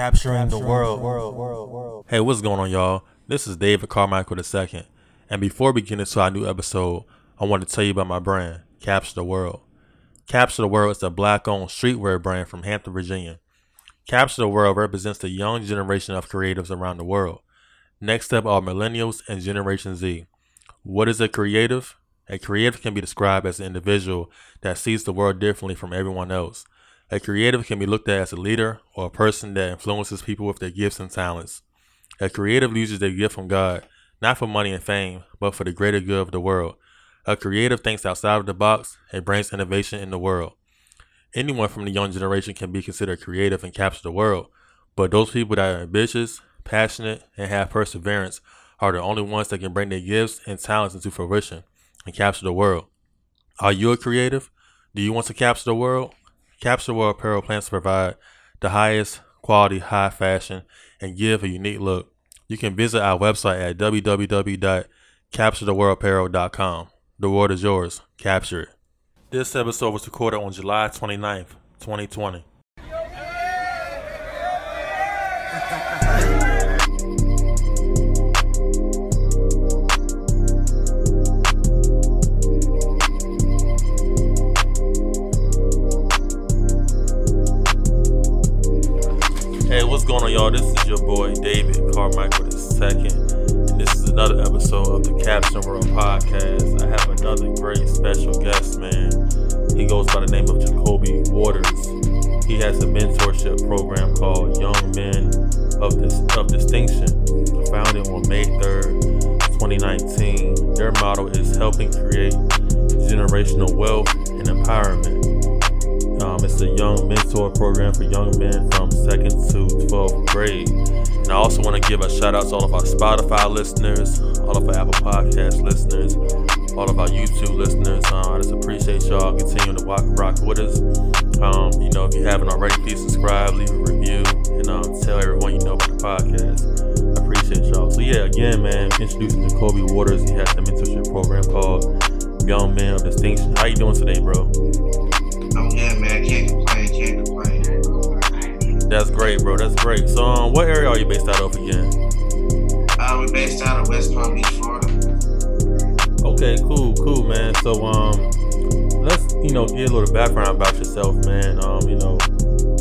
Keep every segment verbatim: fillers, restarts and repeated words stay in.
Capturing the World. Hey, what's going on, y'all? This is David Carmichael the second. And before we get into our new episode, I want to tell you about my brand, Capture the World. Capture the World is a black-owned streetwear brand from Hampton, Virginia. Capture the World represents the young generation of creatives around the world. Next up are millennials and Generation Z. What is a creative? A creative can be described as an individual that sees the world differently from everyone else. A creative can be looked at as a leader or a person that influences people with their gifts and talents. A creative uses their gift from God, not for money and fame, but for the greater good of the world. A creative thinks outside of the box and brings innovation in the world. Anyone from the young generation can be considered creative and capture the world, but those people that are ambitious, passionate, and have perseverance are the only ones that can bring their gifts and talents into fruition and capture the world. Are you a creative? Do you want to capture the world? Capture World Apparel plans to provide the highest quality, high fashion, and give a unique look. You can visit our website at w w w dot capture the world apparel dot com. The world is yours. Capture it. This episode was recorded on July twenty-ninth, twenty twenty. Hey, what's going on, y'all? This is your boy, David Carmichael the second, and this is another episode of the Caption World Podcast. I have another great special guest, man. He goes by the name of Jacoby Waters. He has a mentorship program called Young Men of of Distinction, founded on May third, twenty nineteen. Their motto is helping create generational wealth and empowerment. Um, it's a young mentor program for young men from second to twelfth grade. And I also want to give a shout out to all of our Spotify listeners, all of our Apple Podcast listeners, all of our YouTube listeners. Uh, I just appreciate y'all continuing to walk, rock with us. Um, you know, if you haven't already, please subscribe, leave a review, and um, tell everyone you know about the podcast. I appreciate y'all. So yeah, again, man, introducing Jacoby Waters. He has a mentorship program called Young Men of Distinction. How you doing today, bro? I'm good, man. Can't complain. Can't complain. Can't complain. That's great, bro. That's great. So, um, what area are you based out of again? Uh, we're based out of West Palm Beach, Florida. Okay, cool, cool, man. So, um, let's you know get a little background about yourself, man. Um, you know,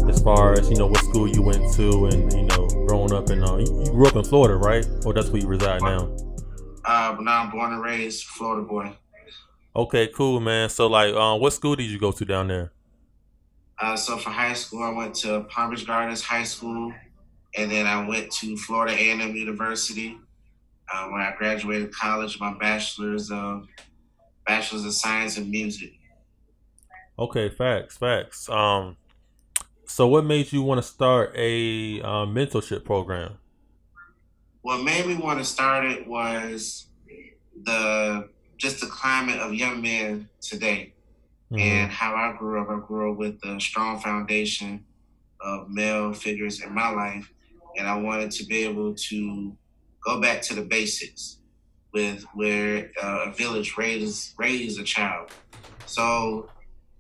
as far as you know, what school you went to, and you know, growing up in uh, you, you grew up in Florida, right? Or that's where you reside now? Uh, now I'm born and raised Florida boy. Okay, cool, man. So, like, um, what school did you go to down there? Uh, so for high school, I went to Palm Beach Gardens High School, and then I went to Florida A and M University. Uh, when I graduated college, my bachelor's of bachelor's of science in music. Okay, facts, facts. Um, so what made you want to start a uh, mentorship program? What made me want to start it was the. just the climate of young men today. Mm-hmm. And how I grew up. I grew up with a strong foundation of male figures in my life. And I wanted to be able to go back to the basics with where uh, a village raises, raises a child. So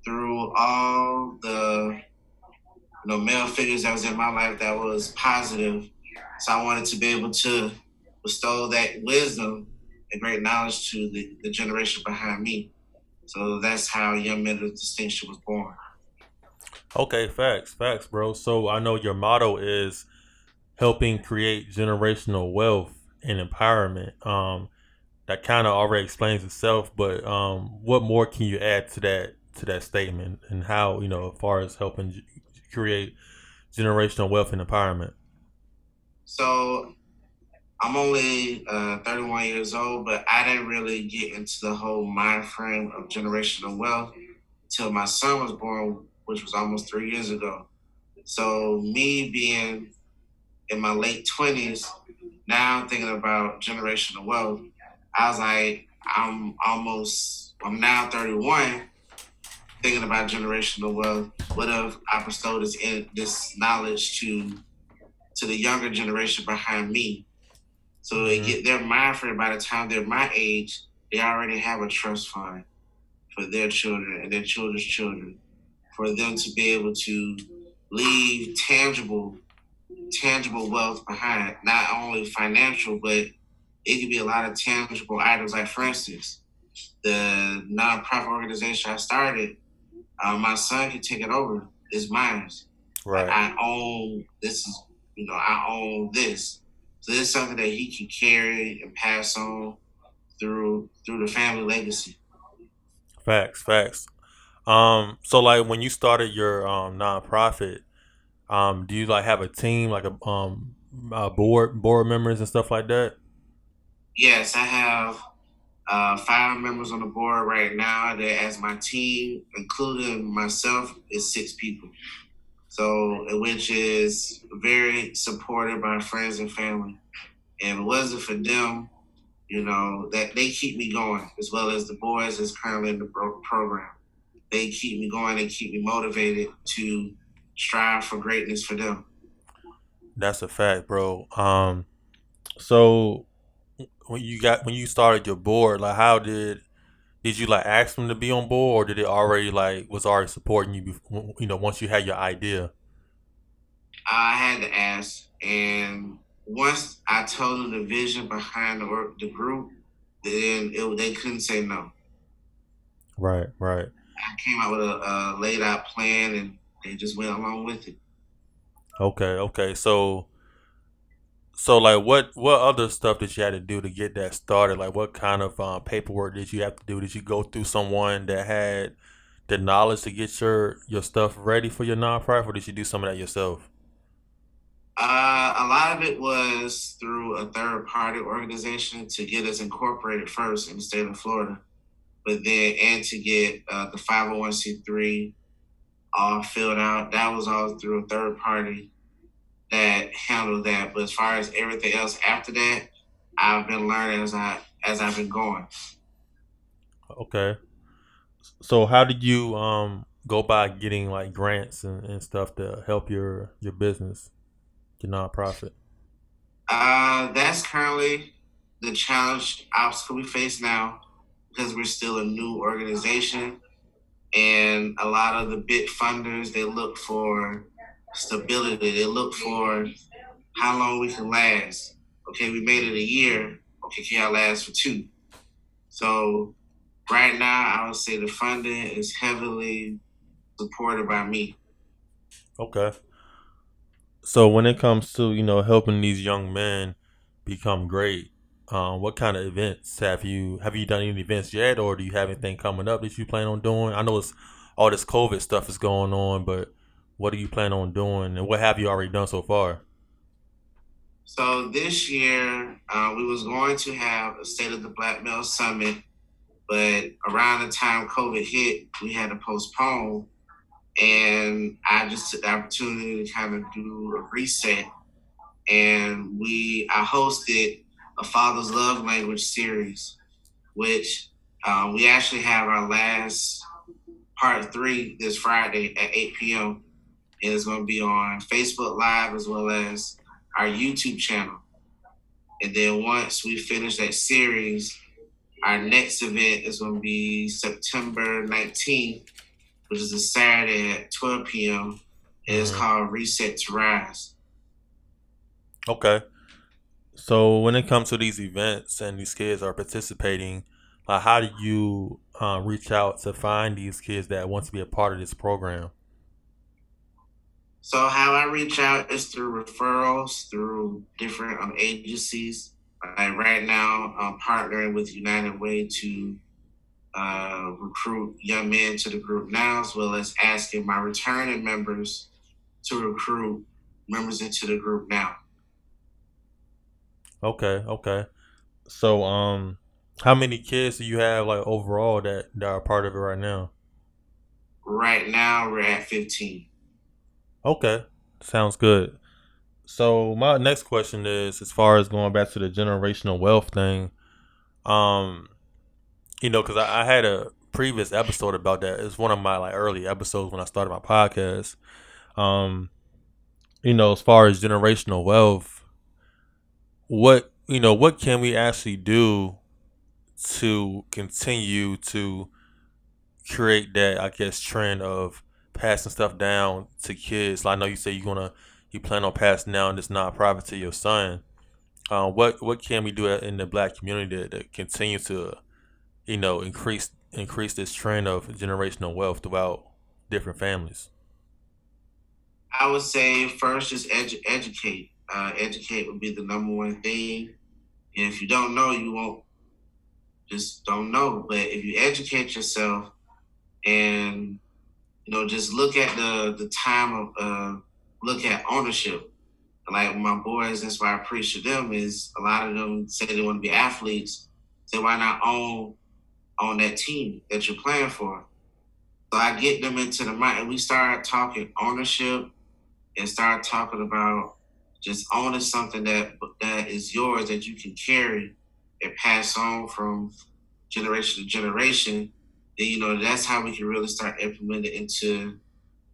through all the you know, male figures that was in my life that was positive. So I wanted to be able to bestow that wisdom and great knowledge to the, the generation behind me. So that's how Young Men of Distinction was born. Okay, facts, facts, bro. So I know your motto is helping create generational wealth and empowerment. Um, that kind of already explains itself, but um, what more can you add to that to that statement and how, you know, as far as helping g- create generational wealth and empowerment? So I'm only uh, thirty-one years old, but I didn't really get into the whole mind frame of generational wealth until my son was born, which was almost three years ago. So me being in my late twenties, now I'm thinking about generational wealth. I was like, I'm almost, I'm now thirty-one, thinking about generational wealth. What if I bestowed this, this knowledge to to the younger generation behind me? So they get their mind frame. By the time they're my age, they already have a trust fund for their children and their children's children, for them to be able to leave tangible tangible wealth behind it, not only financial, but it could be a lot of tangible items. Like, for instance, the nonprofit organization I started, uh, my son can take it over. It's mine. Right. Like, I own this. Is, you know, I own this. So this is something that he can carry and pass on through through the family legacy. Facts, facts. Um, so, like, when you started your um, nonprofit, um, do you like have a team, like a um, uh, board board members and stuff like that? Yes, I have uh, five members on the board right now. That as my team, including myself, is six people. So, which is very supported by friends and family. And if it wasn't for them, you know, that they keep me going, as well as the boys that's currently in the program. They keep me going. They keep me motivated to strive for greatness for them. That's a fact, bro. Um, so when you got when you started your board, like, how did did you like ask them to be on board, or did it already like was already supporting you before, you know, once you had your idea? I had to ask, and once I told them the vision behind the the group, then it, they couldn't say no. Right, right. I came out with a, a laid out plan, and they just went along with it. Okay, okay. So, so like, what what other stuff did you have to do to get that started? Like, what kind of um, paperwork did you have to do? Did you go through someone that had the knowledge to get your your stuff ready for your nonprofit, or did you do some of that yourself? Uh, a lot of it was through a third party organization to get us incorporated first in the state of Florida. But then, and to get uh, the five oh one c three all filled out, that was all through a third party that handled that. But as far as everything else after that, I've been learning as I as I've been going. Okay. So how did you um go by getting like grants and, and stuff to help your your business, your nonprofit? Uh, that's currently the challenge obstacle we face now, because we're still a new organization, and a lot of the big funders, they look for stability. They look for how long we can last. Okay, we made it a year. Okay, can y'all last for two? So right now, I would say the funding is heavily supported by me. Okay. So when it comes to, you know, helping these young men become great, Um, what kind of events have you have you done any events yet, or do you have anything coming up that you plan on doing? I know it's all this COVID stuff is going on, but what do you plan on doing, and what have you already done so far? So this year, uh, we was going to have a State of the Black Male Summit, but around the time COVID hit, we had to postpone, and I just took the opportunity to kind of do a reset, and we I hosted a Father's Love Language series, which uh, we actually have our last part three this Friday at eight p.m. And it's going to be on Facebook Live as well as our YouTube channel. And then once we finish that series, our next event is going to be September nineteenth, which is a Saturday at twelve p.m. And it's called Reset to Rise. Okay. So when it comes to these events and these kids are participating, like, how do you uh, reach out to find these kids that want to be a part of this program? So how I reach out is through referrals, through different um, agencies. Like right now, I'm partnering with United Way to uh, recruit young men to the group now, as well as asking my returning members to recruit members into the group now. Okay, okay. So, um, how many kids do you have, like, overall that, that are part of it right now? Right now, we're at fifteen. Okay, sounds good. So, my next question is, as far as going back to the generational wealth thing, um, you know, because I, I had a previous episode about that. It's one of my, like, early episodes when I started my podcast. Um, you know, as far as generational wealth, What, you know, what can we actually do to continue to create that, I guess, trend of passing stuff down to kids? Like, I know you say you're going to you plan on passing down this nonprofit to your son. Um, what what can we do in the Black community to, to continue to, you know, increase increase this trend of generational wealth throughout different families? I would say first is edu- educate. Uh, educate would be the number one thing. And if you don't know, you won't. Just don't know. But if you educate yourself, and you know, just look at the the time of uh, look at ownership. Like my boys, that's why I preach to them, is a lot of them say they want to be athletes. So why not own on that team that you're playing for? So I get them into the mind, and we start talking ownership and start talking about just owning something that that is yours, that you can carry and pass on from generation to generation. Then, you know, that's how we can really start implementing into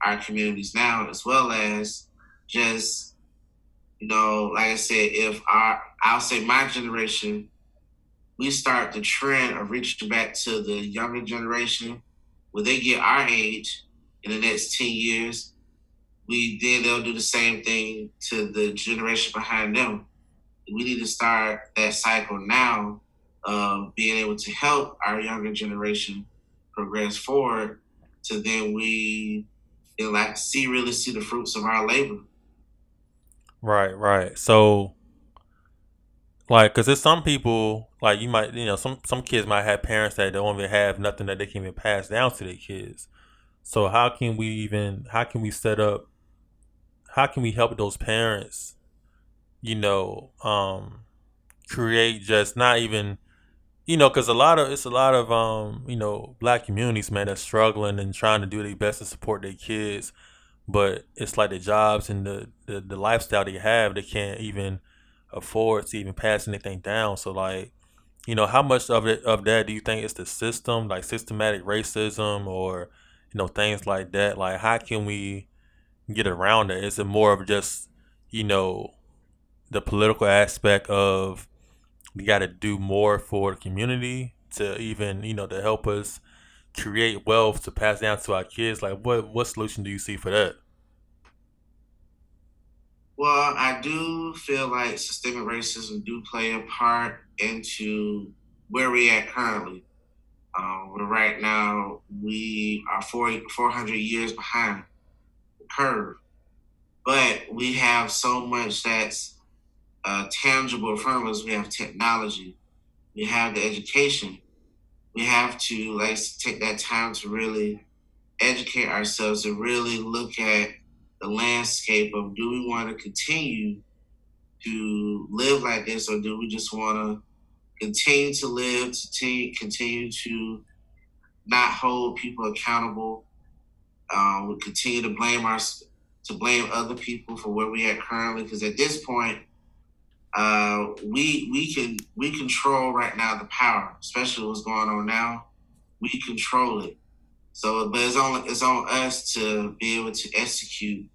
our communities now, as well as just, you know, like I said, if our, I'll say my generation, we start the trend of reaching back to the younger generation, when they get our age in the next ten years, we then they'll do the same thing to the generation behind them. We need to start that cycle now of being able to help our younger generation progress forward, so then we can like see, really see the fruits of our labor. Right, right. So, like, cause there's some people, like you might, you know, some, some kids might have parents that don't even have nothing that they can even pass down to their kids. So how can we even, how can we set up, how can we help those parents, you know, um, create just not even, you know, cause a lot of, it's a lot of, um, you know, Black communities, man, that's struggling and trying to do their best to support their kids. But it's like the jobs and the, the, the lifestyle they have, they can't even afford to even pass anything down. So, like, you know, how much of it of that do you think is the system, like systematic racism or, you know, things like that? Like, how can we get around it? Is it more of just, you know, the political aspect of we got to do more for the community to even, you know, to help us create wealth to pass down to our kids? Like, what what solution do you see for that? Well, I do feel like systemic racism do play a part into where we at currently. Um, right now, we are four hundred years behind the curve, but we have so much that's uh, tangible in front of us. We have technology, we have the education. We have to like take that time to really educate ourselves and really look at the landscape of, do we want to continue to live like this, or do we just want to continue to live, to continue to not hold people accountable? Uh, we continue to blame our to blame other people for where we are currently, because at this point, Uh, we we can we control right now the power, especially what's going on now. We control it. So, but it's on it's on us to be able to execute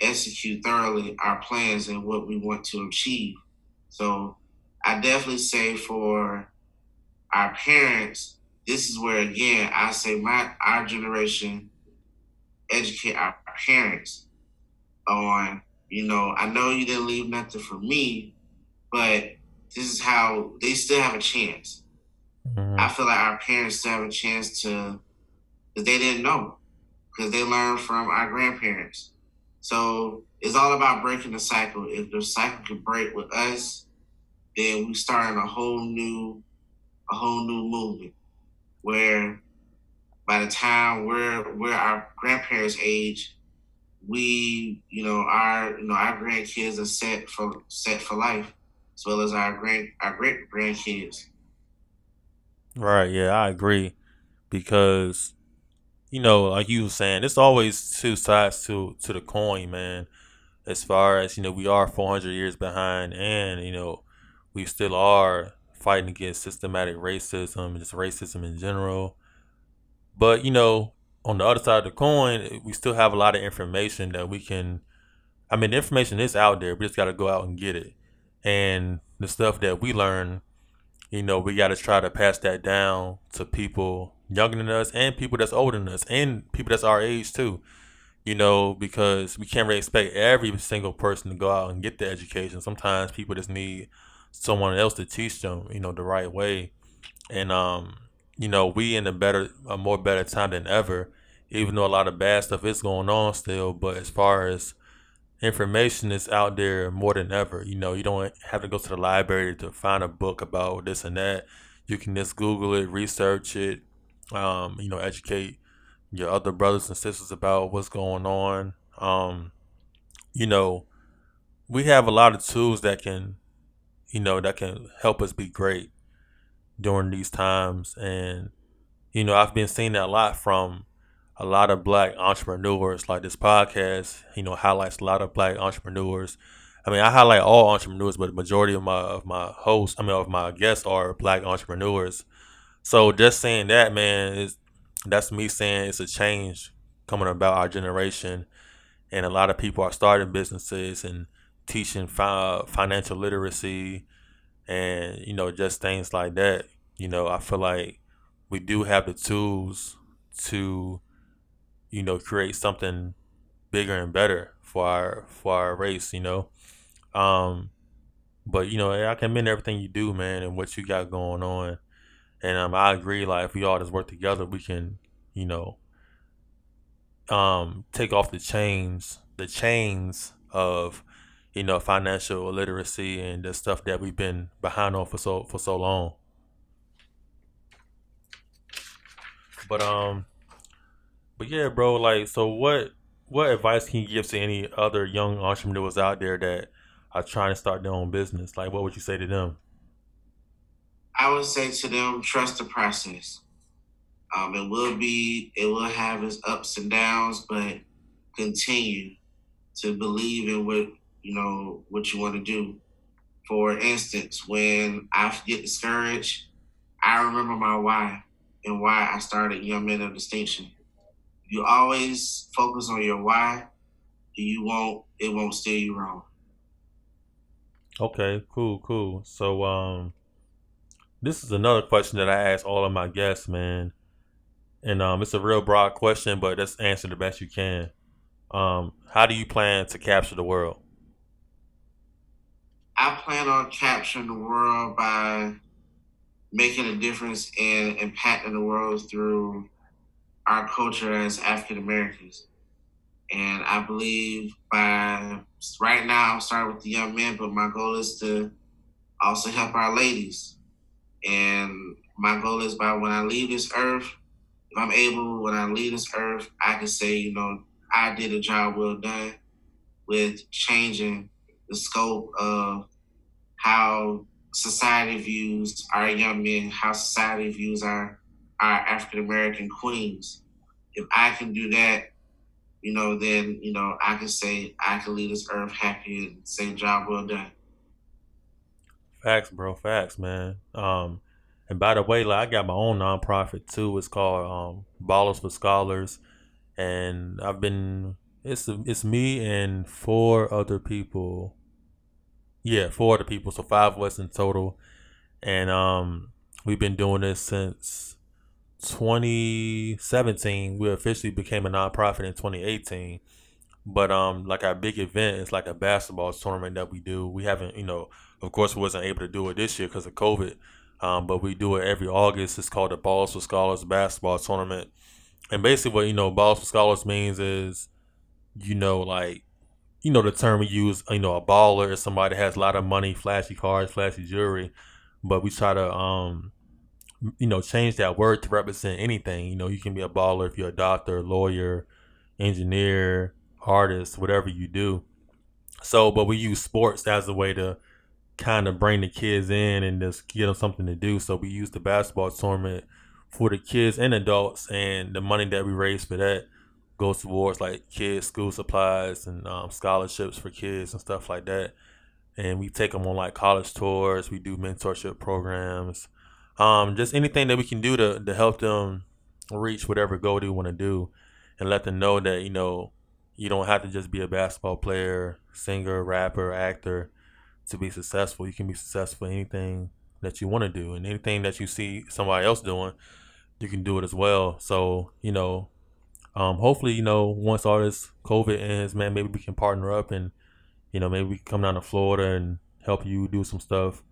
execute thoroughly our plans and what we want to achieve. So, I definitely say for our parents, this is where again I say my our generation educate our parents on, you know, I know you didn't leave nothing for me, but this is how they still have a chance. Mm-hmm. I feel like our parents still have a chance to, because they didn't know, because they learned from our grandparents. So it's all about breaking the cycle. If the cycle can break with us, then we start a whole new, a whole new movement where by the time we're, we're our grandparents' age, we, you know, our, you know, our grandkids are set for set for life, as well as our grand, our great grandkids. Right. Yeah, I agree, because, you know, like you were saying, it's always two sides to to the coin, man. As far as, you know, we are four hundred years behind, and, you know, we still are fighting against systematic racism, just racism in general. But, you know, on the other side of the coin, we still have a lot of information that we can, I mean, the information is out there. We just got to go out and get it. And the stuff that we learn, you know, we got to try to pass that down to people younger than us and people that's older than us and people that's our age too. you know, because we can't really expect every single person to go out and get the education. Sometimes people just need someone else to teach them, you know, the right way. And, um, you know, we in a better, a more better time than ever, even though a lot of bad stuff is going on still. But as far as information is out there more than ever, you know, you don't have to go to the library to find a book about this and that. You can just Google it, research it, um, you know, educate your other brothers and sisters about what's going on. Um, you know, we have a lot of tools that can, you know, that can help us be great during these times. And, you know, I've been seeing that a lot from a lot of black entrepreneurs. Like this podcast, you know, highlights a lot of black entrepreneurs. I mean, I highlight all entrepreneurs, but the majority of my of my hosts, I mean, of my guests are black entrepreneurs. So just saying that, man, is that's me saying it's a change coming about our generation, and a lot of people are starting businesses and teaching fi- financial literacy, and you know, just things like that. You know, I feel like we do have the tools to, you know, create something bigger and better for our for our race, you know. Um, but, you know, I commend everything you do, man, and what you got going on. And um, I agree, like, if we all just work together, we can, you know, um, take off the chains, the chains of, you know, financial illiteracy and the stuff that we've been behind on for so for so long. But, um, but yeah, bro, like, so what, what advice can you give to any other young entrepreneurs out there that are trying to start their own business? Like, what would you say to them? I would say to them, trust the process. Um, it will be, it will have its ups and downs, but continue to believe in what, you know, what you want to do. For instance, when I get discouraged, I remember my why and why I started Young Men of Distinction. You always focus on your why, you won't, it won't steer you wrong. Okay, cool, cool. So, um, this is another question that I ask all of my guests, man. And um, it's a real broad question, but just answer the best you can. Um, how do you plan to capture the world? I plan on capturing the world by making a difference and impacting the world through our culture as African Americans. And I believe by, right now I'm starting with the young men, but my goal is to also help our ladies. And my goal is by when I leave this earth, if I'm able, when I leave this earth, I can say, you know, I did a job well done with changing the scope of how society views our young men, how society views our, our African-American queens. If I can do that, you know, then, you know, I can say I can leave this earth happy and say job well done. Facts, bro. Facts, man. Um, and by the way, like I got my own nonprofit too. It's called um, Ballers for Scholars, and I've been it's it's me and four other people. Yeah, four other people. So five of us in total, and um, we've been doing this since twenty seventeen. We officially became a nonprofit in twenty eighteen. But um, like our big event is like a basketball tournament that we do. We haven't, you know. Of course, we wasn't able to do it this year because of COVID, um, but we do it every August. It's called the Balls for Scholars Basketball Tournament. And basically what, you know, Balls for Scholars means is, you know, like, you know, the term we use, you know, a baller is somebody that has a lot of money, flashy cars, flashy jewelry. But we try to, um, you know, change that word to represent anything. You know, you can be a baller if you're a doctor, lawyer, engineer, artist, whatever you do. So, but we use sports as a way to kind of bring the kids in and just give them something to do. So we use the basketball tournament for the kids and adults, and the money that we raise for that goes towards like kids school supplies and um, scholarships for kids and stuff like that. And we take them on like college tours. We do mentorship programs, um just anything that we can do to, to help them reach whatever goal they want to do, and let them know that, you know, you don't have to just be a basketball player, singer, rapper, actor to be successful. You can be successful in anything that you want to do, and anything that you see somebody else doing, you can do it as well. So, you know, um, hopefully, you know, once all this COVID ends, man, maybe we can partner up and, you know, maybe we can come down to Florida and help you do some stuff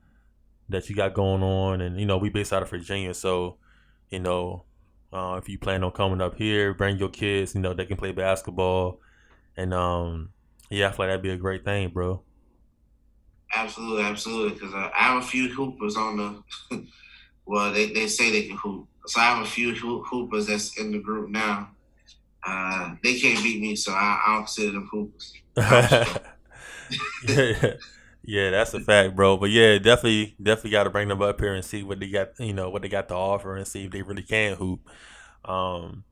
that you got going on. And, you know, we based out of Virginia. So, you know, uh, if you plan on coming up here, bring your kids, you know, they can play basketball. And, um, yeah, I feel like that'd be a great thing, bro. Absolutely, absolutely. Because I have a few hoopers on the – well, they, they say they can hoop. So I have a few ho- hoopers that's in the group now. Uh, they can't beat me, so I, I don't consider them hoopers. yeah, yeah, that's a fact, bro. But, yeah, definitely definitely got to bring them up here and see what they got, you know, what they got to offer and see if they really can hoop. Um,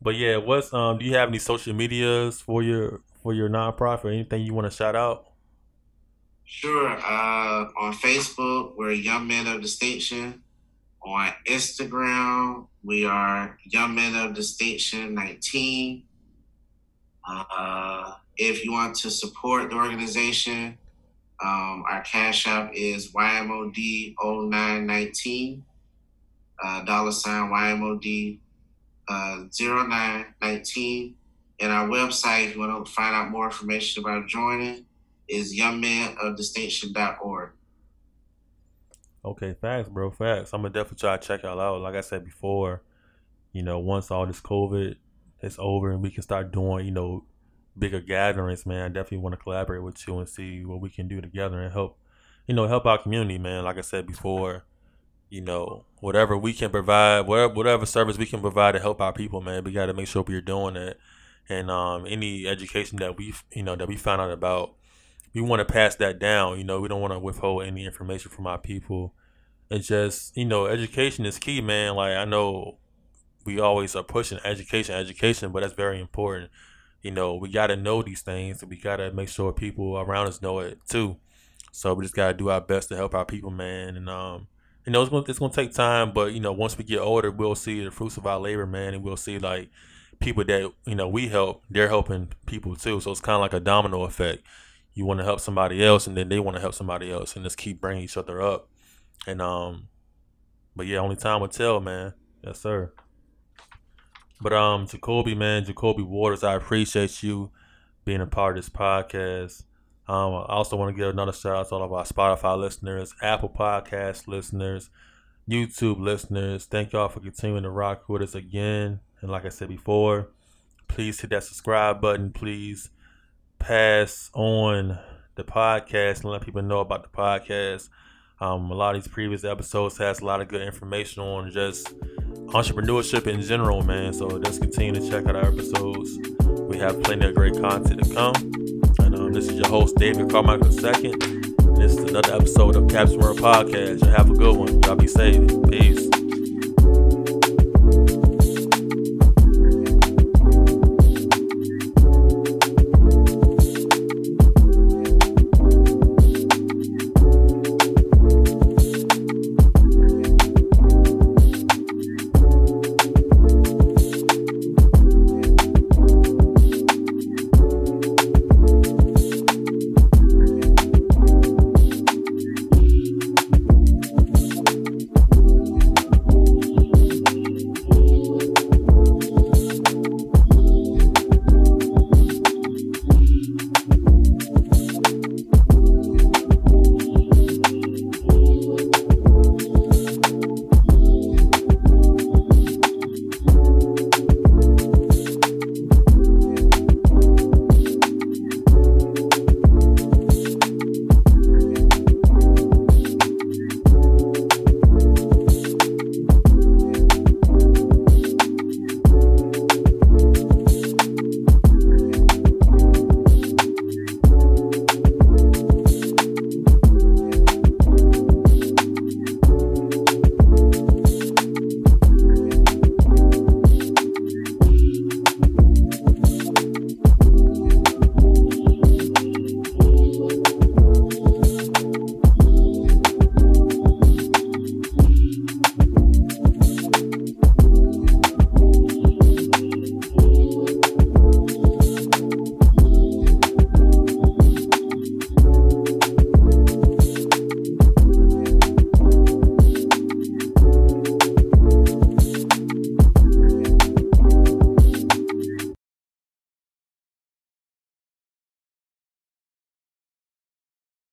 but, yeah, what's um, do you have any social medias for your for your nonprofit or anything you want to shout out? Sure. Uh, on Facebook, we're Young Men of Distinction. On Instagram, we are Young Men of Distinction nineteen. Uh, if you want to support the organization, um, our cash app is Y M O D zero nine one nine, uh, dollar sign Y M O D uh, zero nine one nine. And our website, if you want to find out more information about joining, is young men of distinction dot org. Okay, facts, bro, facts. I'm going to definitely try to check y'all out. Like I said before, you know, once all this COVID is over and we can start doing, you know, bigger gatherings, man, I definitely want to collaborate with you and see what we can do together and help, you know, help our community, man. Like I said before, you know, whatever we can provide, whatever, whatever service we can provide to help our people, man, we got to make sure we're doing that. And um, any education that we, you know, that we found out about, we want to pass that down. You know, we don't want to withhold any information from our people. It's just, you know, education is key, man. Like, I know we always are pushing education, education, but that's very important. You know, we got to know these things, and we got to make sure people around us know it too. So we just got to do our best to help our people, man. And, um, you know, it's going it's going to take time, but, you know, once we get older, we'll see the fruits of our labor, man. And we'll see, like, people that, you know, we help, they're helping people too. So it's kind of like a domino effect. You want to help somebody else, and then they want to help somebody else, and just keep bringing each other up. And um, but yeah, only time will tell, man. Yes, sir. But um, Jacoby, man, Jacoby Waters, I appreciate you being a part of this podcast. Um, I also want to give another shout out to all of our Spotify listeners, Apple Podcast listeners, YouTube listeners. Thank y'all for continuing to rock with us again. And like I said before, please hit that subscribe button, please. Pass on the podcast and let people know about the podcast. Um, a lot of these previous episodes has a lot of good information on just entrepreneurship in general, man. So just continue to check out our episodes. We have plenty of great content to come. And um, this is your host, David Carmichael the second. This is another episode of Caption World Podcast. Y'all have a good one. Y'all be safe. Peace.